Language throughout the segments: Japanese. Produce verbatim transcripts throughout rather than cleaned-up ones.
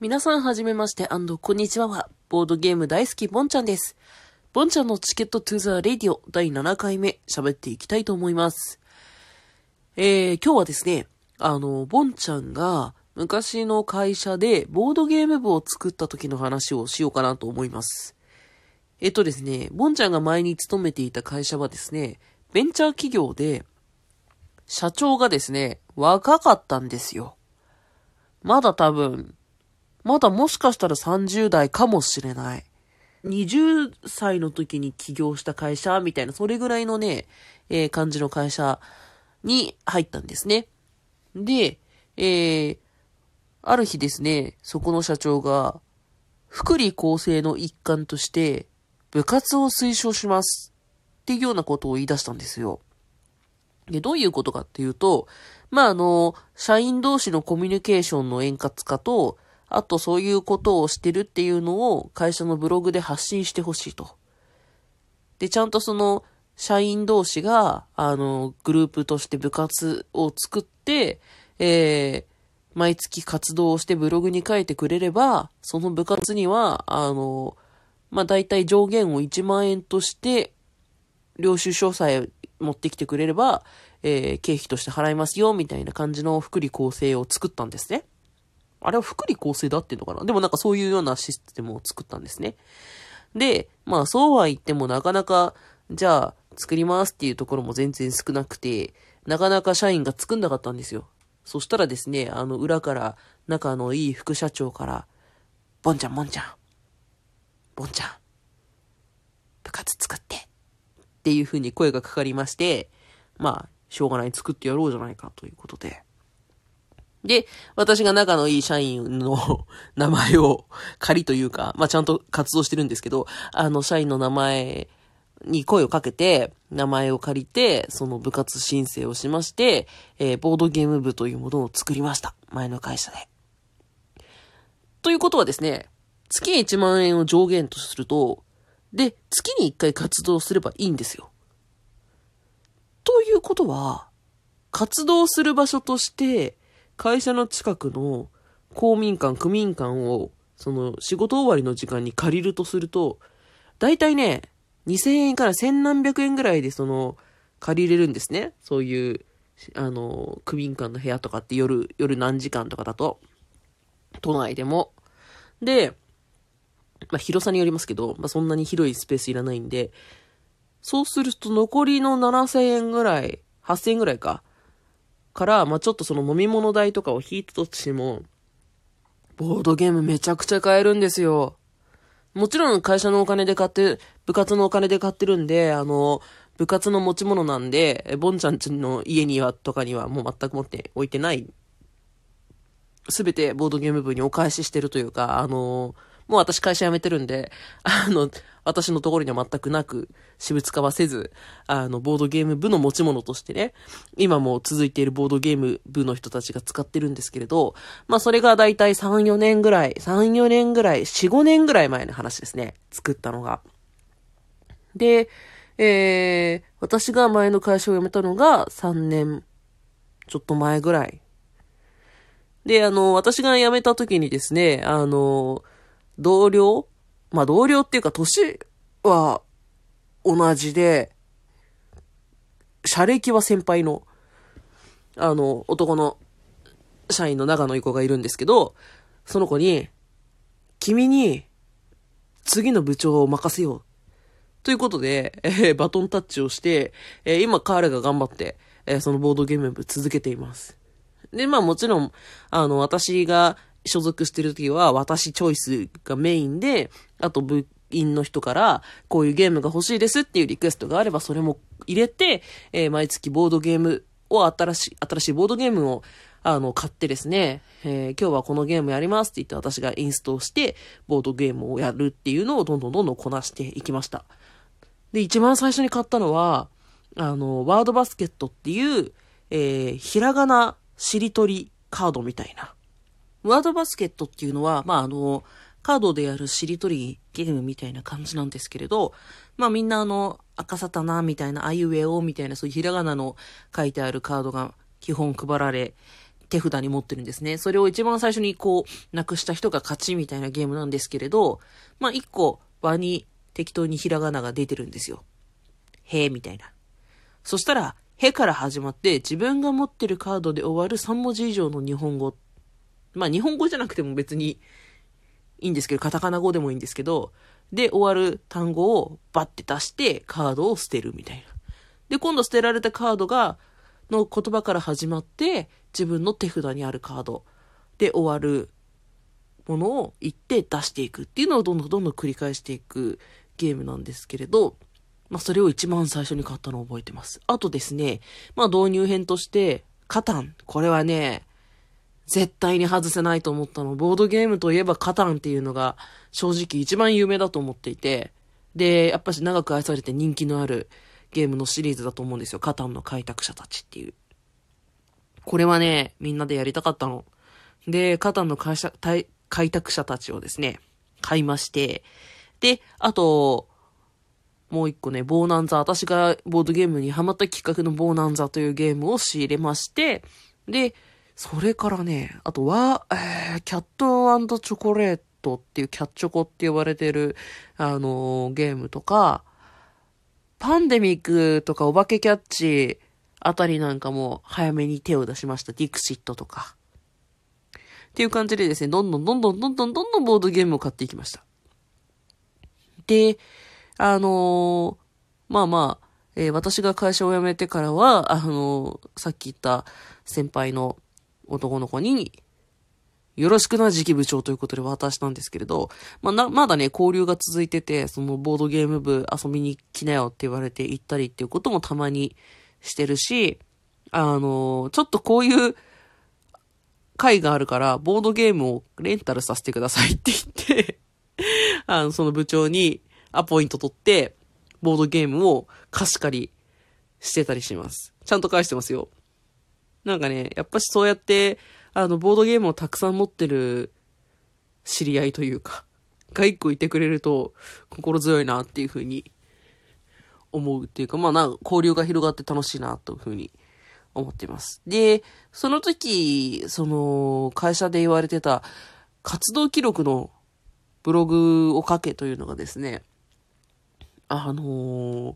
皆さんはじめまして&こんにちはは、ボードゲーム大好きボンちゃんです。ボンちゃんのチケットトゥーザーレディオだいななかいめ喋っていきたいと思います。えー、今日はですね、あの、ボンちゃんが昔の会社でボードゲーム部を作った時の話をしようかなと思います。えっとですね、ボンちゃんが前に勤めていた会社はですね、ベンチャー企業で、社長がですね、若かったんですよ。まだ多分、まだもしかしたらさんじゅうだいかもしれない。にじゅっさいの時に起業した会社みたいな、それぐらいのね、えー、感じの会社に入ったんですね。で、えー、ある日ですね、そこの社長が、福利厚生の一環として、部活を推奨します。っていうようなことを言い出したんですよ。で、どういうことかっていうと、まあ、あの、社員同士のコミュニケーションの円滑化と、あとそういうことをしてるっていうのを会社のブログで発信してほしいと。で、ちゃんとその社員同士が、あの、グループとして部活を作って、えー、毎月活動をしてブログに書いてくれれば、その部活には、あの、まあ、だいたい上限をいちまんえんとして、領収書さえ持ってきてくれれば、えー、経費として払いますよ、みたいな感じの福利厚生を作ったんですね。あれは福利厚生だっていうのかな？でもなんかそういうようなシステムを作ったんですね。で、まあそうは言ってもなかなか、じゃあ作りますっていうところも全然少なくて、なかなか社員が作んなかったんですよ。そしたらですね、あの裏から仲のいい副社長から、ボンちゃん、ボンちゃん、ボンちゃん、部活作ってっていう風に声がかかりまして、まあしょうがない作ってやろうじゃないかということで。で、私が仲のいい社員の名前を仮というか、まあ、ちゃんと活動してるんですけど、あの、社員の名前に声をかけて、名前を借りて、その部活申請をしまして、えー、ボードゲーム部というものを作りました。前の会社で。ということはですね、月いちまんえんを上限とすると、で、月にいっかい活動すればいいんですよ。ということは、活動する場所として、会社の近くの公民館、区民館をその仕事終わりの時間に借りるとすると、だいたいね、にせんえんからせんなんびゃくえんぐらいでその借りれるんですね。そういう、あの、区民館の部屋とかって夜、夜何時間とかだと、都内でも。で、まあ広さによりますけど、まあそんなに広いスペースいらないんで、そうすると残りのななせんえんぐらい、はっせんえんぐらいか。から、まあ、ちょっとその飲み物代とかを引いたとしても、ボードゲームめちゃくちゃ買えるんですよ。もちろん会社のお金で買って、部活のお金で買ってるんで、あの、部活の持ち物なんで、ボンちゃんちの家にはとかにはもう全く持って置いてない。すべてボードゲーム部にお返ししてるというか、あの、もう私会社辞めてるんで、あの、私のところには全くなく、私物化はせず、あの、ボードゲーム部の持ち物としてね、今も続いているボードゲーム部の人たちが使ってるんですけれど、まあ、それがだいたいさん、よねんぐらい、さん、よねんぐらい、よん、ごねんぐらい前の話ですね、作ったのが。で、えー、私が前の会社を辞めたのがさんねん、ちょっと前ぐらい。で、あの、私が辞めた時にですね、あの、同僚まあ、同僚っていうか、年は同じで、社歴は先輩の、あの、男の社員の長野い子がいるんですけど、その子に、君に、次の部長を任せよう。ということで、えー、バトンタッチをして、えー、今彼が頑張って、えー、そのボードゲーム部続けています。で、まあもちろん、あの、私が、所属してる時は私チョイスがメインで、あと部員の人からこういうゲームが欲しいですっていうリクエストがあればそれも入れて、えー、毎月ボードゲームを新しい、新しいボードゲームをあの買ってですね、えー、今日はこのゲームやりますって言って私がインストしてボードゲームをやるっていうのをどんどんどんどんこなしていきました。で、一番最初に買ったのは、あの、ワードバスケットっていう、えー、ひらがなしりとりカードみたいな。ワードバスケットっていうのは、まあ、あの、カードでやるしりとりゲームみたいな感じなんですけれど、まあ、みんなあの、赤さたな、みたいな、あいうえお、みたいな、そういうひらがなの書いてあるカードが基本配られ手札に持ってるんですね。それを一番最初にこう、なくした人が勝ちみたいなゲームなんですけれど、まあ一個場に適当にひらがなが出てるんですよ。へみたいな。そしたら、へから始まって自分が持ってるカードで終わるさん文字以上の日本語。まあ日本語じゃなくても別にいいんですけど、カタカナ語でもいいんですけど、で終わる単語をバッて出してカードを捨てるみたいな。で、今度捨てられたカードが、の言葉から始まって自分の手札にあるカードで終わるものを言って出していくっていうのをどんどんどんどん繰り返していくゲームなんですけれど、まあそれを一番最初に買ったのを覚えてます。あとですね、まあ導入編としてカタン。これはね、絶対に外せないと思ったの。ボードゲームといえばカタンっていうのが正直一番有名だと思っていて、で、やっぱし長く愛されて人気のあるゲームのシリーズだと思うんですよ。カタンの開拓者たちっていう。これはね、みんなでやりたかったの。で、カタンの開拓者たちをですね、買いまして。で、あと、もう一個ね、ボーナンザ。私がボードゲームにハマったきっかけのボーナンザというゲームを仕入れまして、で、それからね、あとは、えー、キャット&チョコレートっていうキャッチョコって呼ばれてる、あのー、ゲームとか、パンデミックとかお化けキャッチあたりなんかも早めに手を出しました。ディクシットとか。っていう感じでですね、どんどんどんどんどんどんどんどんボードゲームを買っていきました。で、あのー、まあまあ、えー、私が会社を辞めてからは、あのー、さっき言った先輩の男の子に、よろしくな次期部長ということで渡したんですけれど、まあ、な、まだね、交流が続いてて、そのボードゲーム部遊びに来なよって言われて行ったりっていうこともたまにしてるし、あの、ちょっとこういう会があるから、ボードゲームをレンタルさせてくださいって言って、あの、その部長にアポイント取って、ボードゲームを貸し借りしてたりします。ちゃんと返してますよ。なんかね、やっぱしそうやって、あの、ボードゲームをたくさん持ってる知り合いというか、が一個いてくれると心強いなっていうふうに思うっていうか、まあなんか交流が広がって楽しいなというふうに思っています。で、その時、その会社で言われてた活動記録のブログを書けというのがですね、あのー、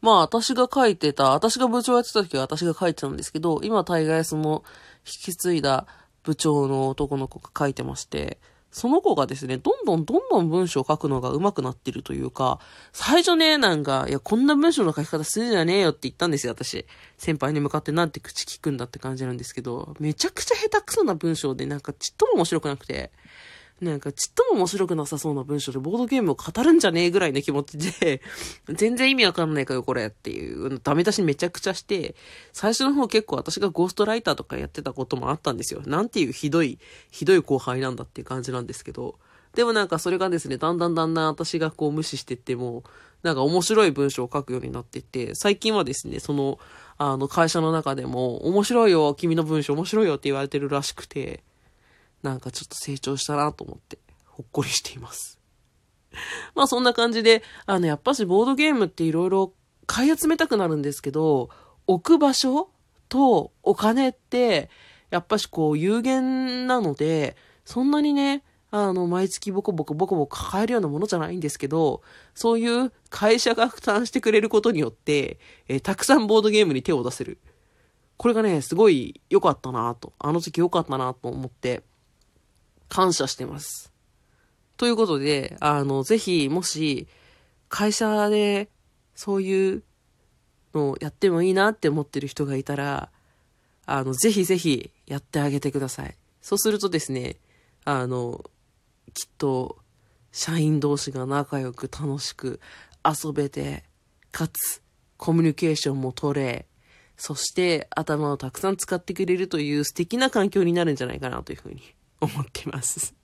まあ私が書いてた、私が部長やってた時は私が書いてたんですけど、今大概その引き継いだ部長の男の子が書いてまして、その子がですね、どんどんどんどん文章を書くのが上手くなってるというか、最初ね、なんか、いや、こんな文章の書き方するんじゃねえよって言ったんですよ、私。先輩に向かってなんて口聞くんだって感じなんですけど、めちゃくちゃ下手くそな文章で、なんかちっとも面白くなくて、なんかちっとも面白くなさそうな文章でボードゲームを語るんじゃねえぐらいの気持ちで、全然意味わかんないかよこれっていう、ダメ出しめちゃくちゃして、最初の方結構私がゴーストライターとかやってたこともあったんですよ。なんていうひどい、ひどい後輩なんだっていう感じなんですけど。でもなんかそれがですね、だんだんだんだん私がこう無視してっても、なんか面白い文章を書くようになってって、最近はですね、その、あの会社の中でも、面白いよ、君の文章面白いよって言われてるらしくて、なんかちょっと成長したなと思って、ほっこりしています。まあそんな感じで、あのやっぱしボードゲームっていろいろ買い集めたくなるんですけど、置く場所とお金って、やっぱしこう有限なので、そんなにね、あの毎月ボコボコボコボコ抱えるようなものじゃないんですけど、そういう会社が負担してくれることによって、えー、たくさんボードゲームに手を出せる。これがね、すごい良かったなと、あの時良かったなと思って、感謝してます。ということで、あの、ぜひ、もし、会社で、そういうのをやってもいいなって思ってる人がいたら、あの、ぜひぜひ、やってあげてください。そうするとですね、あの、きっと、社員同士が仲良く楽しく遊べて、かつ、コミュニケーションも取れ、そして、頭をたくさん使ってくれるという素敵な環境になるんじゃないかなというふうに。思ってます。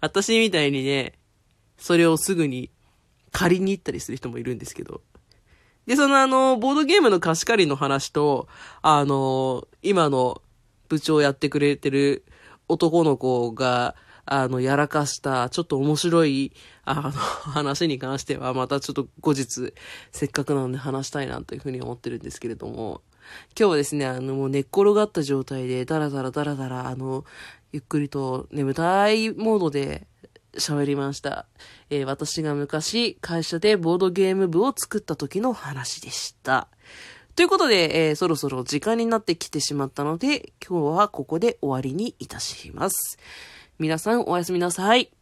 私みたいにね、それをすぐに借りに行ったりする人もいるんですけど。で、そのあの、ボードゲームの貸し借りの話と、あの、今の部長やってくれてる男の子が、あの、やらかした、ちょっと面白い、あの、話に関しては、またちょっと後日、せっかくなので話したいなというふうに思ってるんですけれども、今日はですね、あの、もう寝っ転がった状態で、だらだらだらだら、あの、ゆっくりと眠たいモードで喋りました。えー、私が昔、会社でボードゲーム部を作った時の話でした。ということで、えー、そろそろ時間になってきてしまったので、今日はここで終わりにいたします。皆さんおやすみなさい。